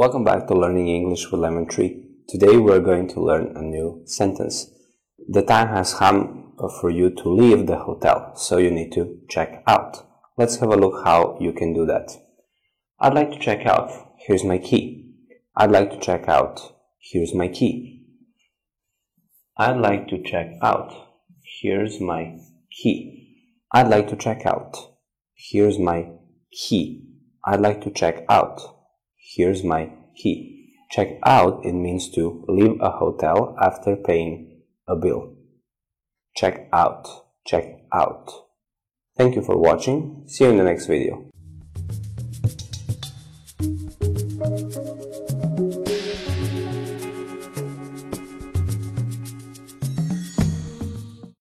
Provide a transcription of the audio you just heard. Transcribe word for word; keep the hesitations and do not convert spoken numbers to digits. Welcome back to Learning English with Lemon Tree. Today we're going to learn a new sentence. The time has come for you to leave the hotel, so you need to check out. Let's have a look how you can do that. I'd like to check out. Here's my key. I'd like to check out. Here's my key. I'd like to check out. Here's my key. I'd like to check out. Here's my key. I'd like to check out. Here's my key. Check out, it means to leave a hotel after paying a bill. Check out. Check out. Thank you for watching. See you in the next video.